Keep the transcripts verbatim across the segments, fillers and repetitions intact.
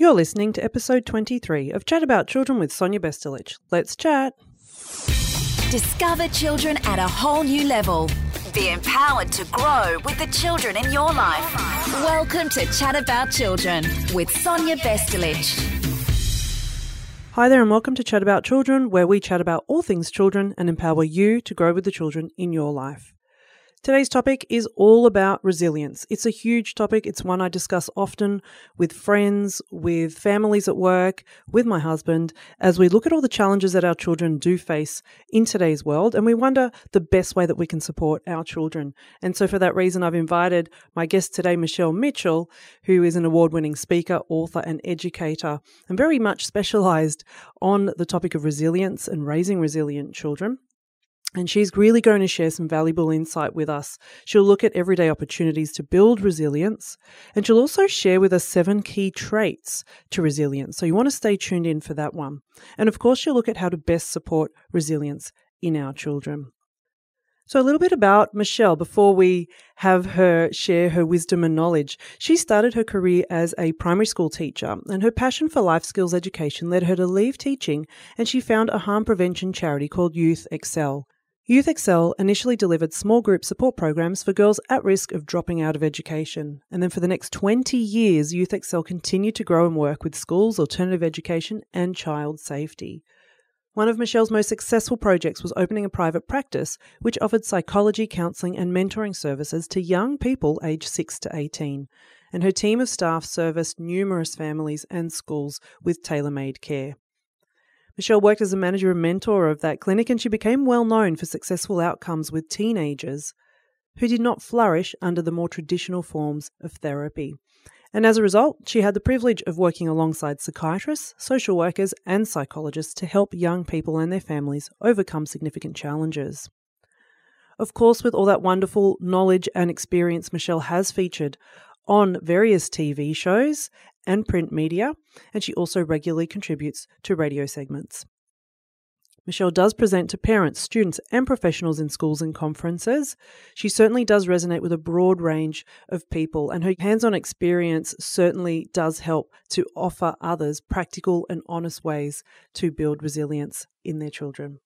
You're listening to episode twenty-three of Chat About Children with Sonia Bestelich. Let's chat. Discover children at a whole new level. Be empowered to grow with the children in your life. Welcome to Chat About Children with Sonia Bestelich. Hi there and welcome to Chat About Children, where we chat about all things children and empower you to grow with the children in your life. Today's topic is all about resilience. It's a huge topic. It's one I discuss often with friends, with families at work, with my husband, as we look at all the challenges that our children do face in today's world, and we wonder the best way that we can support our children. And so for that reason, I've invited my guest today, Michelle Mitchell, who is an award-winning speaker, author, and educator, and very much specialized on the topic of resilience and raising resilient children. And she's really going to share some valuable insight with us. She'll look at everyday opportunities to build resilience, and she'll also share with us seven key traits to resilience. So you want to stay tuned in for that one. And of course, she'll look at how to best support resilience in our children. So a little bit about Michelle before we have her share her wisdom and knowledge. She started her career as a primary school teacher, and her passion for life skills education led her to leave teaching, and she found a harm prevention charity called Youth Excel. Youth Excel initially delivered small group support programs for girls at risk of dropping out of education. And then for the next twenty years, Youth Excel continued to grow and work with schools, alternative education, and child safety. One of Michelle's most successful projects was opening a private practice which offered psychology, counselling and mentoring services to young people aged six to eighteen. And her team of staff serviced numerous families and schools with tailor-made care. Michelle worked as a manager and mentor of that clinic, and she became well known for successful outcomes with teenagers who did not flourish under the more traditional forms of therapy. And as a result, she had the privilege of working alongside psychiatrists, social workers, and psychologists to help young people and their families overcome significant challenges. Of course, with all that wonderful knowledge and experience, Michelle has featured on various T V shows and print media, and she also regularly contributes to radio segments. Michelle does present to parents, students, and professionals in schools and conferences. She certainly does resonate with a broad range of people, and her hands-on experience certainly does help to offer others practical and honest ways to build resilience in their children.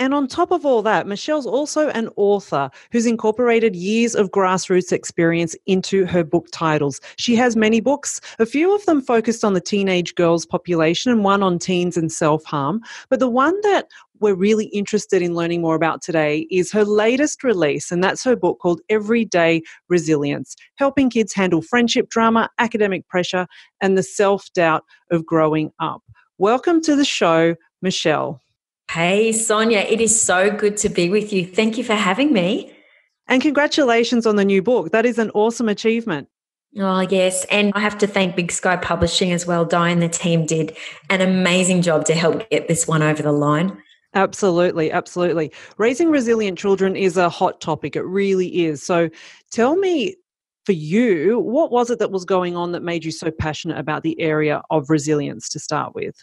And on top of all that, Michelle's also an author who's incorporated years of grassroots experience into her book titles. She has many books, a few of them focused on the teenage girls population and one on teens and self-harm. But the one that we're really interested in learning more about today is her latest release, and that's her book called Everyday Resilience, Helping Kids Handle Friendship Drama, Academic Pressure, and the Self-Doubt of Growing Up. Welcome to the show, Michelle. Hey, Sonia, it is so good to be with you. Thank you for having me. And congratulations on the new book. That is an awesome achievement. Oh, yes. And I have to thank Big Sky Publishing as well. Di and the team did an amazing job to help get this one over the line. Absolutely, absolutely. Raising resilient children is a hot topic. It really is. So tell me, for you, what was it that was going on that made you so passionate about the area of resilience to start with?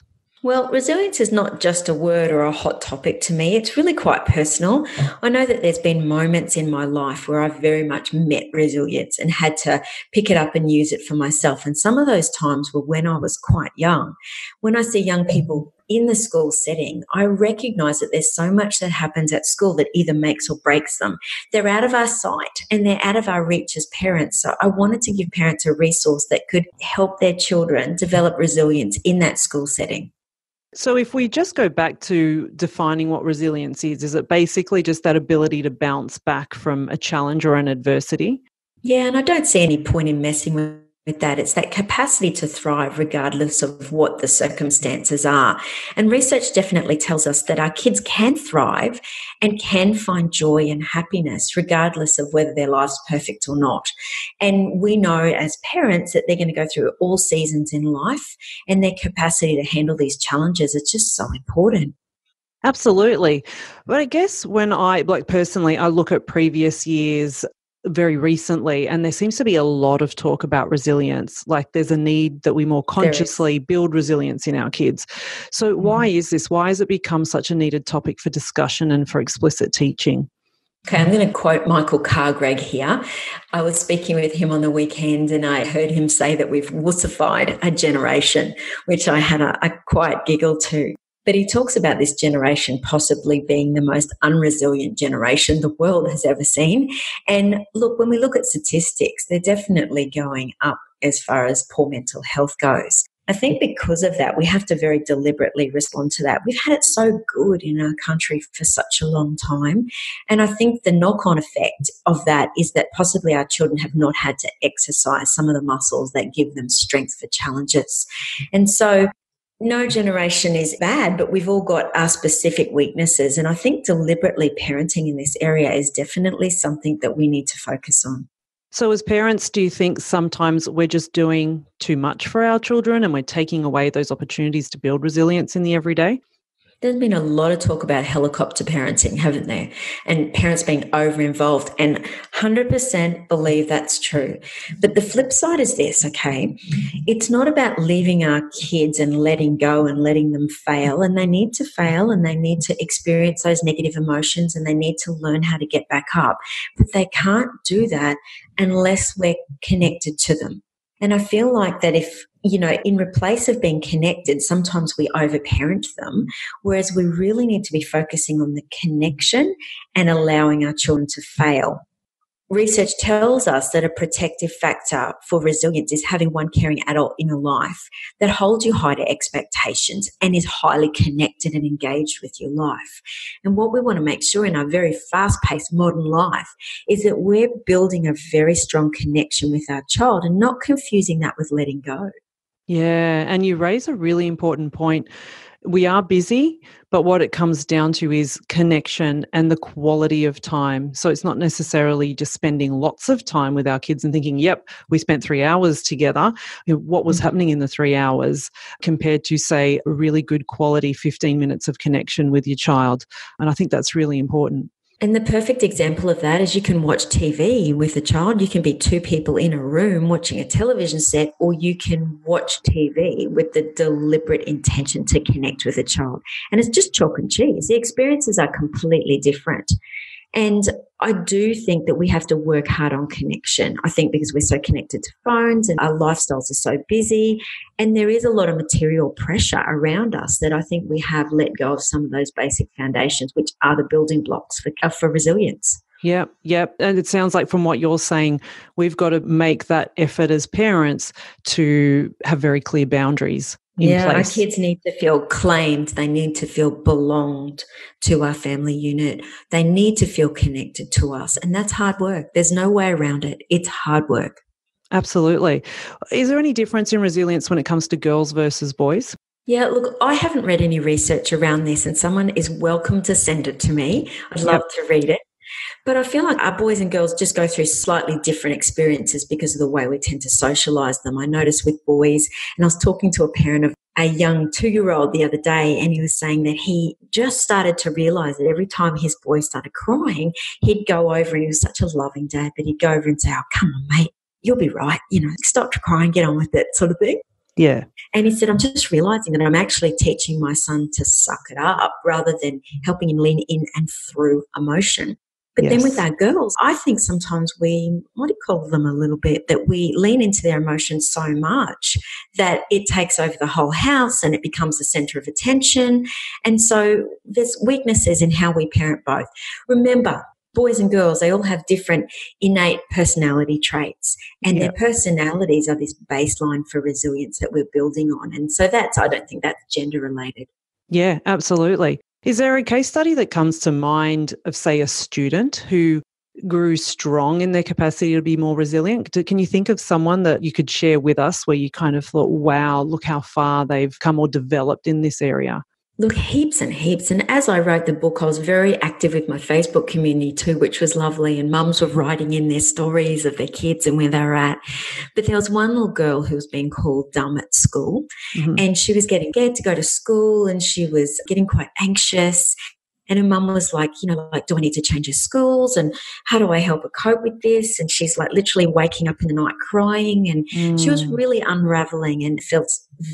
Well, resilience is not just a word or a hot topic to me. It's really quite personal. I know that there's been moments in my life where I've very much met resilience and had to pick it up and use it for myself. And some of those times were when I was quite young. When I see young people in the school setting, I recognise that there's so much that happens at school that either makes or breaks them. They're out of our sight and they're out of our reach as parents. So I wanted to give parents a resource that could help their children develop resilience in that school setting. So if we just go back to defining what resilience is, is it basically just that ability to bounce back from a challenge or an adversity? Yeah, and I don't see any point in messing with With that, it's that capacity to thrive regardless of what the circumstances are. And research definitely tells us that our kids can thrive and can find joy and happiness regardless of whether their life's perfect or not. And we know as parents that they're going to go through all seasons in life, and their capacity to handle these challenges is just so important. Absolutely. But I guess when I, like personally, I look at previous years very recently, and there seems to be a lot of talk about resilience. Like there's a need that we more consciously build resilience in our kids. So mm-hmm. Why is this? Why has it become such a needed topic for discussion and for explicit teaching? Okay, I'm going to quote Michael Cargreg here. I was speaking with him on the weekend and I heard him say that we've wussified a generation, which I had a, a quiet giggle to. But he talks about this generation possibly being the most unresilient generation the world has ever seen. And look, when we look at statistics, they're definitely going up as far as poor mental health goes. I think because of that, we have to very deliberately respond to that. We've had it so good in our country for such a long time. And I think the knock-on effect of that is that possibly our children have not had to exercise some of the muscles that give them strength for challenges. And so no generation is bad, but we've all got our specific weaknesses. And I think deliberately parenting in this area is definitely something that we need to focus on. So as parents, do you think sometimes we're just doing too much for our children and we're taking away those opportunities to build resilience in the everyday? There's been a lot of talk about helicopter parenting, haven't there? And parents being over-involved, and one hundred percent believe that's true. But the flip side is this, okay? It's not about leaving our kids and letting go and letting them fail, and they need to fail and they need to experience those negative emotions and they need to learn how to get back up. But they can't do that unless we're connected to them. And I feel like that if, you know, in replace of being connected, sometimes we overparent them, whereas we really need to be focusing on the connection and allowing our children to fail. Research tells us that a protective factor for resilience is having one caring adult in your life that holds you high to expectations and is highly connected and engaged with your life. And what we want to make sure in our very fast-paced modern life is that we're building a very strong connection with our child and not confusing that with letting go. Yeah, and you raise a really important point. We are busy, but what it comes down to is connection and the quality of time. So it's not necessarily just spending lots of time with our kids and thinking, yep, we spent three hours together. What was happening in the three hours compared to, say, a really good quality fifteen minutes of connection with your child? And I think that's really important. And the perfect example of that is you can watch T V with a child. You can be two people in a room watching a television set, or you can watch T V with the deliberate intention to connect with a child. And it's just chalk and cheese. The experiences are completely different. And I do think that we have to work hard on connection. I think because we're so connected to phones and our lifestyles are so busy, and there is a lot of material pressure around us, that I think we have let go of some of those basic foundations, which are the building blocks for, for resilience. Yeah, yeah. And it sounds like from what you're saying, we've got to make that effort as parents to have very clear boundaries in yeah, place. Our kids need to feel claimed. They need to feel belonged to our family unit. They need to feel connected to us. And that's hard work. There's no way around it. It's hard work. Absolutely. Is there any difference in resilience when it comes to girls versus boys? Yeah, look, I haven't read any research around this, and someone is welcome to send it to me. I'd love yep. to read it. But I feel like our boys and girls just go through slightly different experiences because of the way we tend to socialise them. I notice with boys, and I was talking to a parent of a young two-year-old the other day, and he was saying that he just started to realise that every time his boy started crying, he'd go over, and he was such a loving dad, but he'd go over and say, oh, come on, mate, you'll be right, you know, stop crying, get on with it, sort of thing. Yeah. And he said, I'm just realising that I'm actually teaching my son to suck it up rather than helping him lean in and through emotion. But yes. then with our girls, I think sometimes we, what do you call them a little bit, that we lean into their emotions so much that it takes over the whole house and it becomes the centre of attention. And so there's weaknesses in how we parent both. Remember, boys and girls, they all have different innate personality traits, and yep. their personalities are this baseline for resilience that we're building on. And so that's, I don't think that's gender related. Yeah, absolutely. Is there a case study that comes to mind of, say, a student who grew strong in their capacity to be more resilient? Can you think of someone that you could share with us where you kind of thought, wow, look how far they've come or developed in this area? Look, heaps and heaps. And as I wrote the book, I was very active with my Facebook community too, which was lovely. And mums were writing in their stories of their kids and where they were at. But there was one little girl who was being called dumb at school, mm-hmm. and she was getting scared to go to school, and she was getting quite anxious. And her mum was like, you know, like, do I need to change her schools? And how do I help her cope with this? And she's like literally waking up in the night crying. And mm. she was really unraveling and felt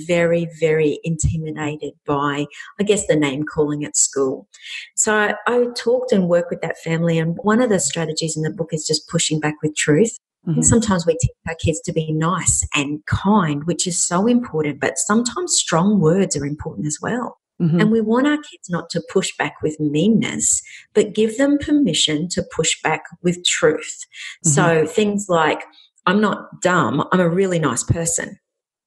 very, very intimidated by, I guess, the name calling at school. So I, I talked and worked with that family. And one of the strategies in the book is just pushing back with truth. Mm-hmm. And sometimes we teach our kids to be nice and kind, which is so important, but sometimes strong words are important as well. Mm-hmm. And we want our kids not to push back with meanness, but give them permission to push back with truth. Mm-hmm. So things like, I'm not dumb, I'm a really nice person.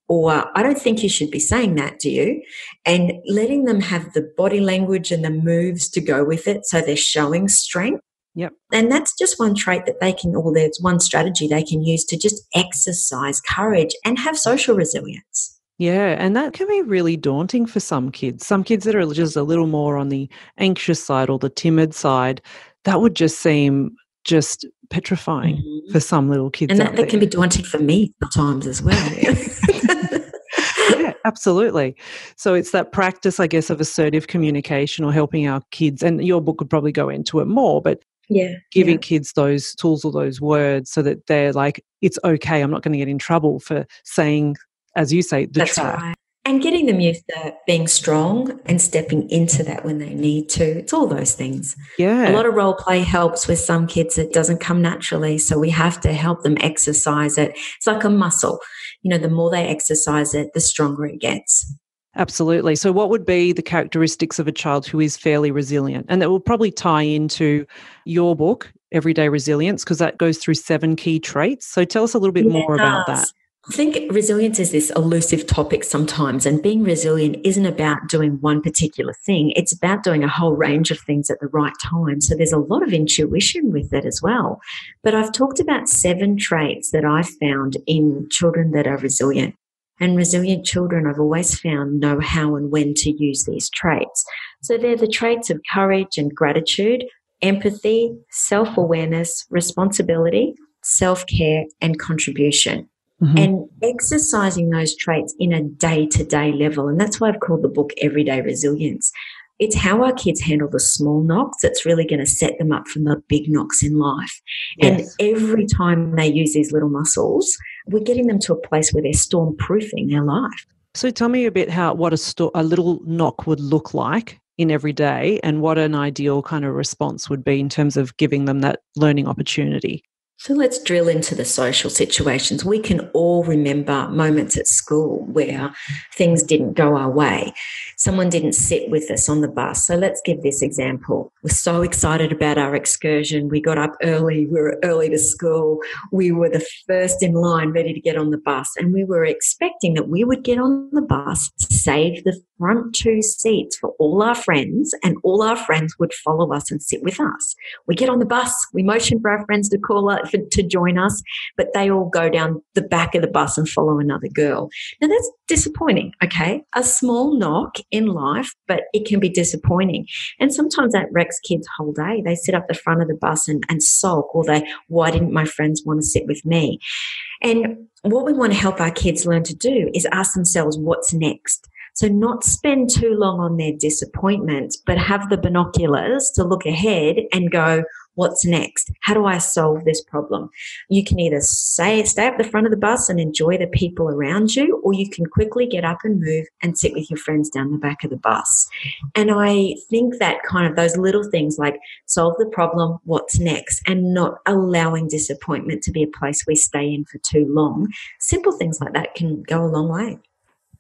Or I don't think you should be saying that, do you? And letting them have the body language and the moves to go with it so they're showing strength. Yep. And that's just one trait that they can, or there's one strategy they can use to just exercise courage and have social resilience. Yeah, and that can be really daunting for some kids. Some kids that are just a little more on the anxious side or the timid side, that would just seem just petrifying mm-hmm. for some little kids. And that, out that there. Can be daunting for me sometimes as well. Yeah, absolutely. So it's that practice, I guess, of assertive communication or helping our kids, and your book could probably go into it more, but yeah, giving yeah. kids those tools or those words so that they're like, it's okay, I'm not going to get in trouble for saying, as you say, the That's track. Right. And getting them used to being strong and stepping into that when they need to. It's all those things. Yeah. A lot of role play helps with some kids. It doesn't come naturally, so we have to help them exercise it. It's like a muscle. You know, the more they exercise it, the stronger it gets. Absolutely. So what would be the characteristics of a child who is fairly resilient? And that will probably tie into your book, Everyday Resilience, because that goes through seven key traits. So tell us a little bit yeah, more about that. I think resilience is this elusive topic sometimes, and being resilient isn't about doing one particular thing. It's about doing a whole range of things at the right time. So there's a lot of intuition with it as well. But I've talked about seven traits that I've found in children that are resilient. And resilient children, I've always found, know how and when to use these traits. So they're the traits of courage and gratitude, empathy, self-awareness, responsibility, self-care, and contribution. Mm-hmm. And exercising those traits in a day-to-day level. And that's why I've called the book Everyday Resilience. It's how our kids handle the small knocks that's really going to set them up for the big knocks in life. Yes. And every time they use these little muscles, we're getting them to a place where they're storm-proofing their life. So tell me a bit how what a, sto- a little knock would look like in every day, and what an ideal kind of response would be in terms of giving them that learning opportunity. So let's drill into the social situations. We can all remember moments at school where things didn't go our way. Someone didn't sit with us on the bus. So let's give this example. We're so excited about our excursion. We got up early. We were early to school. We were the first in line ready to get on the bus. And we were expecting that we would get on the bus, save the front two seats for all our friends, and all our friends would follow us and sit with us. We get on the bus. We motion for our friends to call us. to join us, but they all go down the back of the bus and follow another girl. Now, that's disappointing, okay? A small knock in life, but it can be disappointing. And sometimes that wrecks kids' whole day. They sit up the front of the bus and, and sulk, or they, why didn't my friends want to sit with me? And what we want to help our kids learn to do is ask themselves what's next. So not spend too long on their disappointments, but have the binoculars to look ahead and go, what's next? How do I solve this problem? You can either stay, stay up the front of the bus and enjoy the people around you, or you can quickly get up and move and sit with your friends down the back of the bus. And I think that kind of those little things like solve the problem, what's next, and not allowing disappointment to be a place we stay in for too long. Simple things like that can go a long way.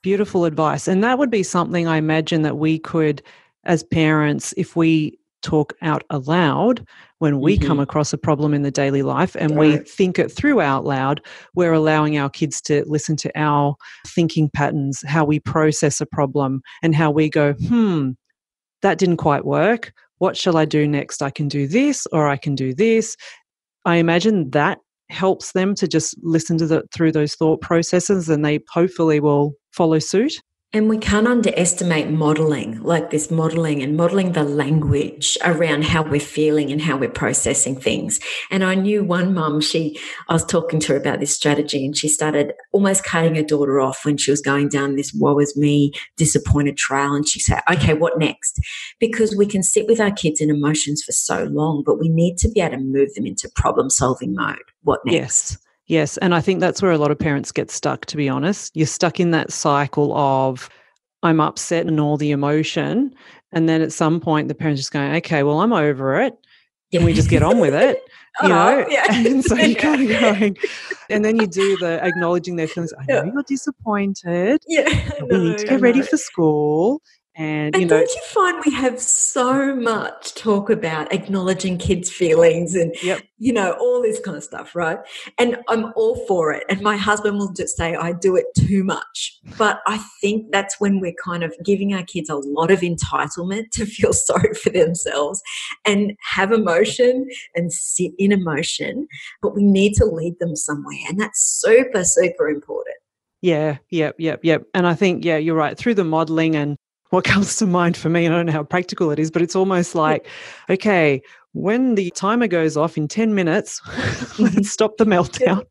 Beautiful advice. And that would be something I imagine that we could, as parents, if we talk out aloud when we mm-hmm. come across a problem in the daily life and we think it through out loud, we're allowing our kids to listen to our thinking patterns, how we process a problem, and how we go, hmm, that didn't quite work. What shall I do next? I can do this or I can do this. I imagine that helps them to just listen to the, through those thought processes, and they hopefully will follow suit. And we can't underestimate modeling, like this modeling and modeling the language around how we're feeling and how we're processing things. And I knew one mum, she, I was talking to her about this strategy, and she started almost cutting her daughter off when she was going down this woe is me, disappointed trail. And she said, okay, what next? Because we can sit with our kids in emotions for so long, but we need to be able to move them into problem solving mode. What next? Yes. Yes, and I think that's where a lot of parents get stuck, to be honest. You're stuck in that cycle of I'm upset and all the emotion, and then at some point the parent's just going, okay, well, I'm over it. Can yeah. we just get on with it? You uh-huh. know? Yeah. And so you're kind of going. And then you do the acknowledging their feelings. I know yeah. you're disappointed. Yeah, know, we need to get ready for school. And, you and know, don't you find we have so much talk about acknowledging kids' feelings and, yep. you know, all this kind of stuff, right? And I'm all for it. And my husband will just say I do it too much. But I think that's when we're kind of giving our kids a lot of entitlement to feel sorry for themselves and have emotion and sit in emotion. But we need to lead them somewhere. And that's super, super important. Yeah, yep, yep, yep. And I think, yeah, you're right. Through the modelling and what comes to mind for me, I don't know how practical it is, but it's almost like, okay, when the timer goes off in ten minutes, let's stop the meltdown.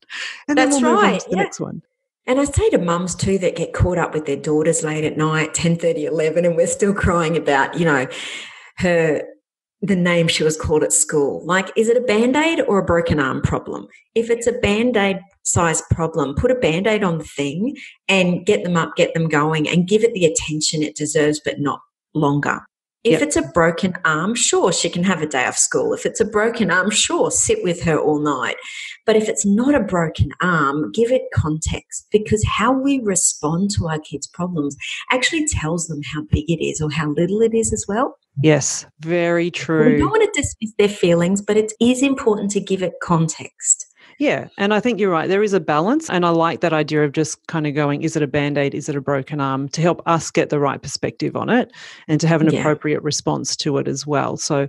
And That's then we'll right. move on to the yeah. next one. And I say to mums too that get caught up with their daughters late at night, ten thirty, eleven, and we're still crying about, you know, her the name she was called at school. Like, is it a Band-Aid or a broken arm problem? If it's a Band-Aid size problem, put a Band-Aid on the thing and get them up, get them going, and give it the attention it deserves, but not longer. If yep. it's a broken arm, sure, she can have a day off school. If it's a broken arm, sure, sit with her all night. But if it's not a broken arm, give it context, because how we respond to our kids' problems actually tells them how big it is or how little it is as well. Yes, very true. We don't want to dismiss their feelings, but it is important to give it context. Yeah, and I think you're right. There is a balance, and I like that idea of just kind of going, is it a Band-Aid, is it a broken arm, to help us get the right perspective on it and to have an yeah. appropriate response to it as well. So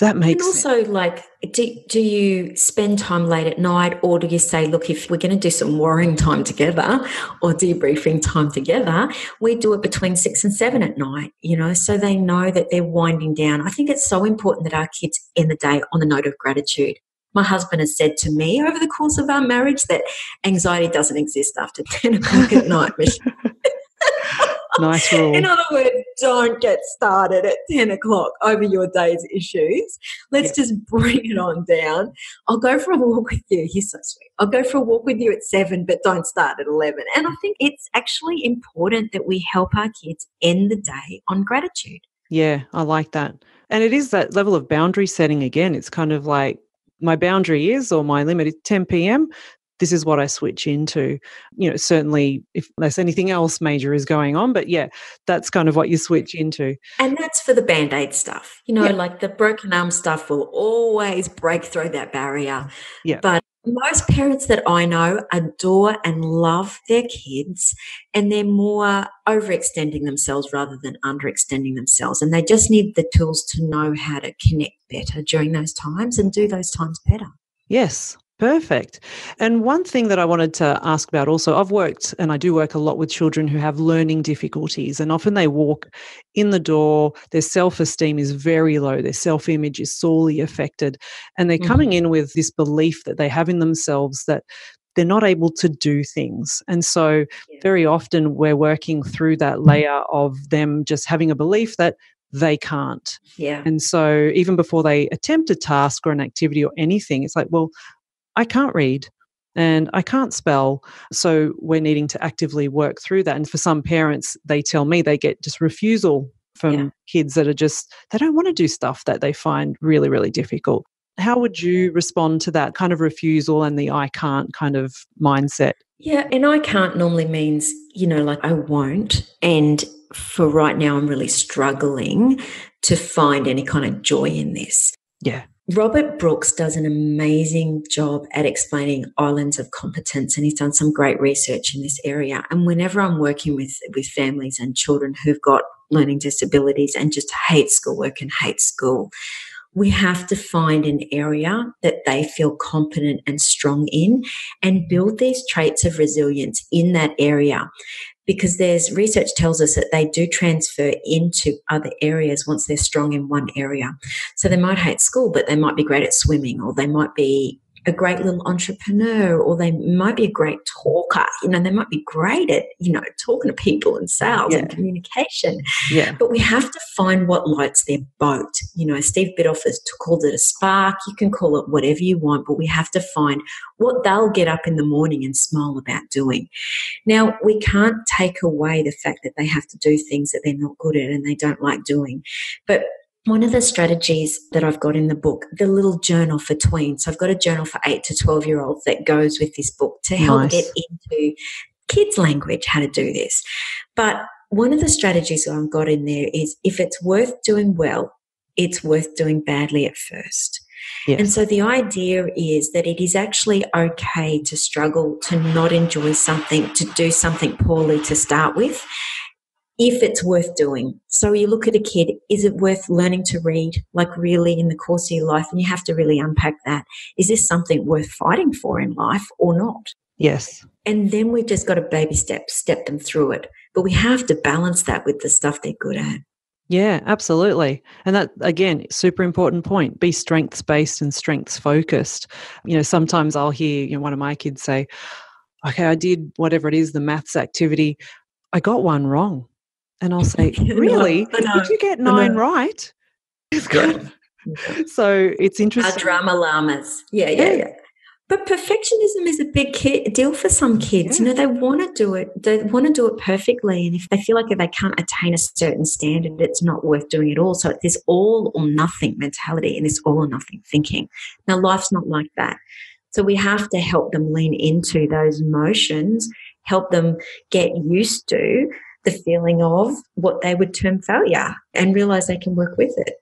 that makes sense. And also, like, do, do you spend time late at night, or do you say, look, if we're going to do some worrying time together or debriefing time together, we do it between six and seven at night, you know, so they know that they're winding down. I think it's so important that our kids end the day on a note of gratitude. My husband has said to me over the course of our marriage that anxiety doesn't exist after ten o'clock at night, Michelle. Nice rule. In other words, don't get started at ten o'clock over your day's issues. Let's yep. just bring it on down. I'll go for a walk with you. He's so sweet. I'll go for a walk with you at seven, but don't start at eleven. And I think it's actually important that we help our kids end the day on gratitude. Yeah, I like that. And it is that level of boundary setting again. It's kind of like, my boundary is, or my limit is ten p.m. This is what I switch into. You know, certainly if there's anything else major is going on, but yeah, that's kind of what you switch into. And that's for the Band-Aid stuff. You know, yeah. like the broken arm stuff will always break through that barrier. Yeah. But most parents that I know adore and love their kids, and they're more overextending themselves rather than underextending themselves. And they just need the tools to know how to connect better during those times and do those times better. Yes, perfect. And one thing that I wanted to ask about also, I've worked and I do work a lot with children who have learning difficulties, and often they walk in the door, their self-esteem is very low, their self-image is sorely affected, and they're mm-hmm. coming in with this belief that they have in themselves that they're not able to do things. And so yeah. very often we're working through that layer of them just having a belief that they can't. Yeah. And so even before they attempt a task or an activity or anything, it's like, well, I can't read and I can't spell. So we're needing to actively work through that. And for some parents, they tell me they get just refusal from yeah. kids that are just, they don't want to do stuff that they find really, really difficult. How would you respond to that kind of refusal and the I can't kind of mindset? Yeah, and I can't normally means, you know, like I won't. And for right now, I'm really struggling to find any kind of joy in this. Yeah. Robert Brooks does an amazing job at explaining islands of competence, and he's done some great research in this area. And whenever I'm working with, with families and children who've got learning disabilities and just hate schoolwork and hate school, we have to find an area that they feel competent and strong in and build these traits of resilience in that area. because there's research tells us that they do transfer into other areas once they're strong in one area. So they might hate school, but they might be great at swimming, or they might be a great little entrepreneur, or they might be a great talker. You know, they might be great at, you know, talking to people and sales yeah. and communication. Yeah. But we have to find what lights their boat. You know, Steve Bidoff has called it a spark. You can call it whatever you want, but we have to find what they'll get up in the morning and smile about doing. Now, we can't take away the fact that they have to do things that they're not good at and they don't like doing. But one of the strategies that I've got in the book, the little journal for tweens. So I've got a journal for eight to twelve-year-olds that goes with this book to help nice. Get into kids' language, how to do this. But one of the strategies that I've got in there is if it's worth doing well, it's worth doing badly at first. Yes. And so the idea is that it is actually okay to struggle, to not enjoy something, to do something poorly to start with, if it's worth doing. So you look at a kid, is it worth learning to read, like really in the course of your life? And you have to really unpack that. Is this something worth fighting for in life or not? Yes. And then we've just got to baby step, step them through it. But we have to balance that with the stuff they're good at. Yeah, absolutely. And that, again, super important point, be strengths-based and strengths-focused. You know, sometimes I'll hear, you know, one of my kids say, okay, I did whatever it is, the maths activity, I got one wrong. And I'll say, really? No, no, did you get nine no. right? It's good. So it's interesting. Our drama llamas. Yeah, yeah, yeah. But perfectionism is a big ki- deal for some kids. Yeah. You know, they want to do it. They want to do it perfectly. And if they feel like if they can't attain a certain standard, it's not worth doing at all. So it's this all or nothing mentality and this all or nothing thinking. Now, life's not like that. So we have to help them lean into those emotions, help them get used to the feeling of what they would term failure and realise they can work with it.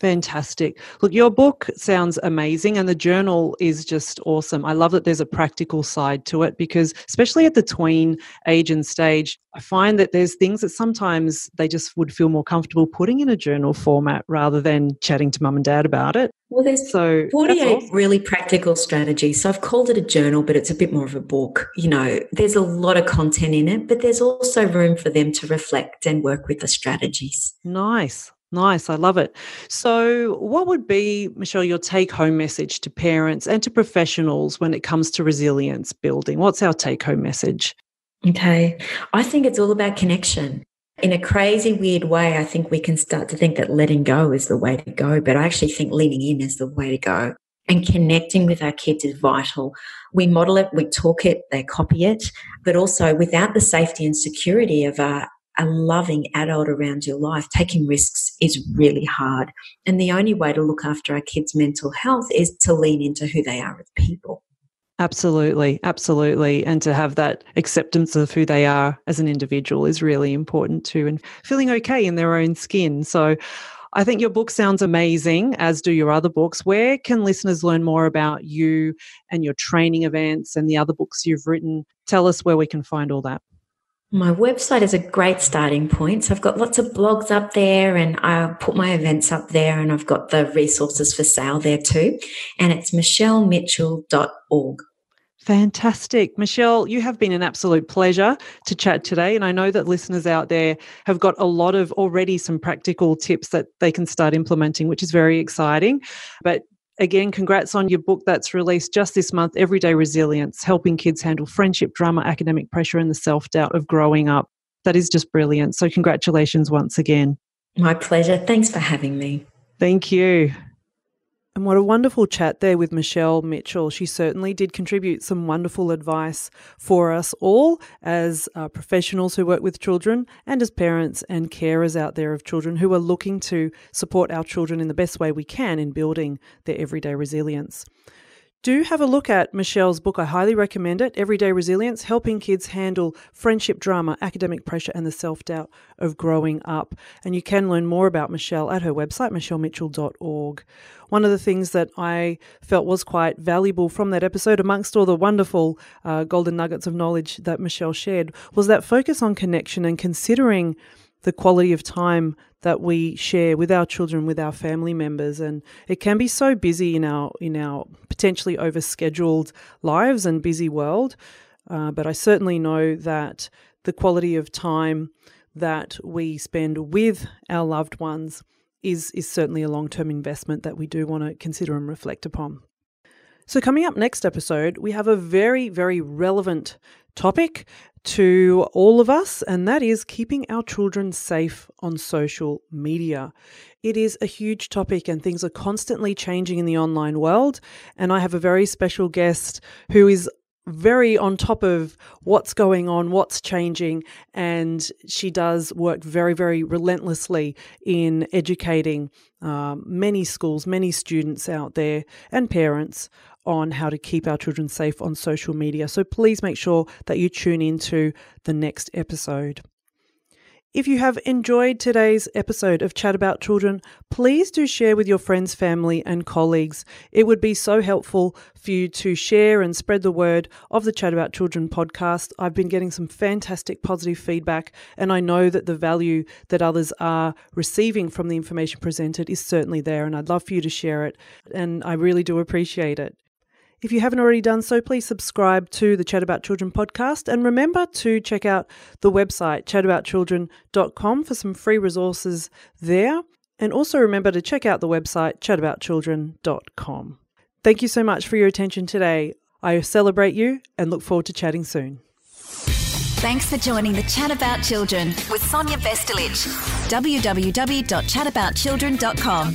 Fantastic. Look, your book sounds amazing and the journal is just awesome. I love that there's a practical side to it because especially at the tween age and stage, I find that there's things that sometimes they just would feel more comfortable putting in a journal format rather than chatting to mum and dad about it. Well, there's so forty-eight awesome. Really practical strategies. So I've called it a journal, but it's a bit more of a book. You know, there's a lot of content in it, but there's also room for them to reflect and work with the strategies. Nice. Nice. I love it. So what would be, Michelle, your take-home message to parents and to professionals when it comes to resilience building? What's our take-home message? Okay. I think it's all about connection. In a crazy, weird way, I think we can start to think that letting go is the way to go, but I actually think leaning in is the way to go. And connecting with our kids is vital. We model it, we talk it, they copy it, but also without the safety and security of our a loving adult around your life, taking risks is really hard. And the only way to look after our kids' mental health is to lean into who they are as people. Absolutely, absolutely. And to have that acceptance of who they are as an individual is really important too, and feeling okay in their own skin. So I think your book sounds amazing, as do your other books. Where can listeners learn more about you and your training events and the other books you've written? Tell us where we can find all that. My website is a great starting point. So I've got lots of blogs up there and I put my events up there and I've got the resources for sale there too. And it's michelle mitchell dot org. Fantastic. Michelle, you have been an absolute pleasure to chat today. And I know that listeners out there have got a lot of already some practical tips that they can start implementing, which is very exciting. But again, congrats on your book that's released just this month, Everyday Resilience, Helping Kids Handle Friendship, Drama, Academic Pressure and the Self-Doubt of Growing Up. That is just brilliant. So congratulations once again. My pleasure. Thanks for having me. Thank you. And what a wonderful chat there with Michelle Mitchell. She certainly did contribute some wonderful advice for us all as uh, professionals who work with children and as parents and carers out there of children who are looking to support our children in the best way we can in building their everyday resilience. Do have a look at Michelle's book. I highly recommend it, Everyday Resilience, Helping Kids Handle Friendship, Drama, Academic Pressure and the Self-Doubt of Growing Up. And you can learn more about Michelle at her website, michelle mitchell dot org. One of the things that I felt was quite valuable from that episode, amongst all the wonderful uh, golden nuggets of knowledge that Michelle shared, was that focus on connection and considering the quality of time that we share with our children, with our family members. And it can be so busy in our in our potentially overscheduled lives and busy world. Uh, but I certainly know that the quality of time that we spend with our loved ones is, is certainly a long-term investment that we do want to consider and reflect upon. So coming up next episode, we have a very, very relevant topic to all of us, and that is keeping our children safe on social media. It is a huge topic and things are constantly changing in the online world. And I have a very special guest who is very on top of what's going on, what's changing, and she does work very, very relentlessly in educating um, many schools, many students out there and parents on how to keep our children safe on social media. So please make sure that you tune into the next episode. If you have enjoyed today's episode of Chat About Children, please do share with your friends, family, and colleagues. It would be so helpful for you to share and spread the word of the Chat About Children podcast. I've been getting some fantastic positive feedback, and I know that the value that others are receiving from the information presented is certainly there, and I'd love for you to share it, and I really do appreciate it. If you haven't already done so, please subscribe to the Chat About Children podcast, and remember to check out the website chat about children dot com for some free resources there, and also remember to check out the website chat about children dot com. Thank you so much for your attention today. I celebrate you and look forward to chatting soon. Thanks for joining the Chat About Children with Sonia Bestelich. w w w dot chat about children dot com